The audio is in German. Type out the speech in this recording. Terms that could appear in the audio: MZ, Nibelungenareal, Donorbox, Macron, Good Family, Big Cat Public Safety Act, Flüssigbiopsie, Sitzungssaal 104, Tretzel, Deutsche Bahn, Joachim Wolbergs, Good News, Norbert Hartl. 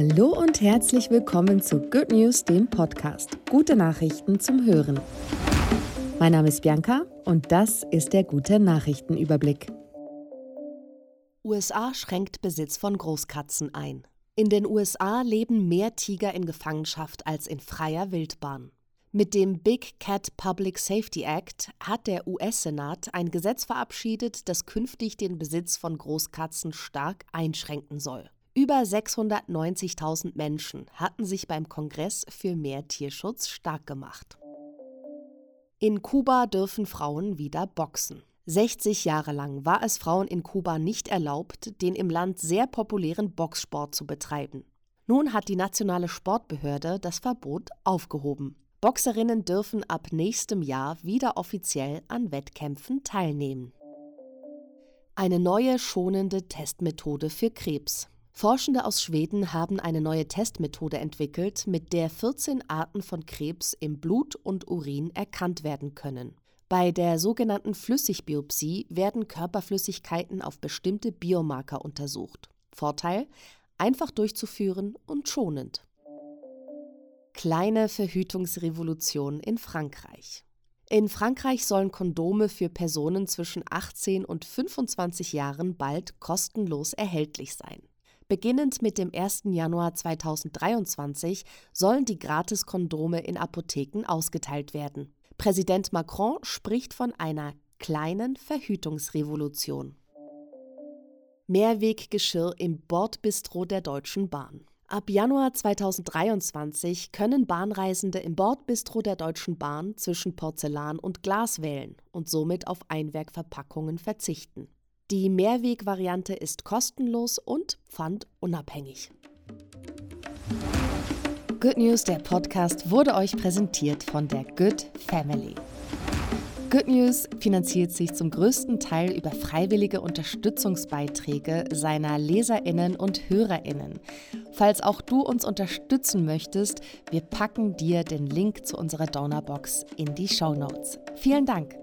Hallo und herzlich willkommen zu Good News, dem Podcast. Gute Nachrichten zum Hören. Mein Name ist Bianca und das ist der gute Nachrichtenüberblick. USA schränkt Besitz von Großkatzen ein. In den USA leben mehr Tiger in Gefangenschaft als in freier Wildbahn. Mit dem Big Cat Public Safety Act hat der US-Senat ein Gesetz verabschiedet, das künftig den Besitz von Großkatzen stark einschränken soll. Über 690.000 Menschen hatten sich beim Kongress für mehr Tierschutz stark gemacht. In Kuba dürfen Frauen wieder boxen. 60 Jahre lang war es Frauen in Kuba nicht erlaubt, den im Land sehr populären Boxsport zu betreiben. Nun hat die nationale Sportbehörde das Verbot aufgehoben. Boxerinnen dürfen ab nächstem Jahr wieder offiziell an Wettkämpfen teilnehmen. Eine neue schonende Testmethode für Krebs. Forschende aus Schweden haben eine neue Testmethode entwickelt, mit der 14 Arten von Krebs im Blut und Urin erkannt werden können. Bei der sogenannten Flüssigbiopsie werden Körperflüssigkeiten auf bestimmte Biomarker untersucht. Vorteil: einfach durchzuführen und schonend. Kleine Verhütungsrevolution in Frankreich. In Frankreich sollen Kondome für Personen zwischen 18 und 25 Jahren bald kostenlos erhältlich sein. Beginnend mit dem 1. Januar 2023 sollen die Gratis-Kondome in Apotheken ausgeteilt werden. Präsident Macron spricht von einer kleinen Verhütungsrevolution. Mehrweggeschirr im Bordbistro der Deutschen Bahn. Ab Januar 2023 können Bahnreisende im Bordbistro der Deutschen Bahn zwischen Porzellan und Glas wählen und somit auf Einwegverpackungen verzichten. Die Mehrwegvariante ist kostenlos und pfandunabhängig. Good News, der Podcast, wurde euch präsentiert von der Good Family. Good News finanziert sich zum größten Teil über freiwillige Unterstützungsbeiträge seiner LeserInnen und HörerInnen. Falls auch du uns unterstützen möchtest, wir packen dir den Link zu unserer Donorbox in die Shownotes. Vielen Dank!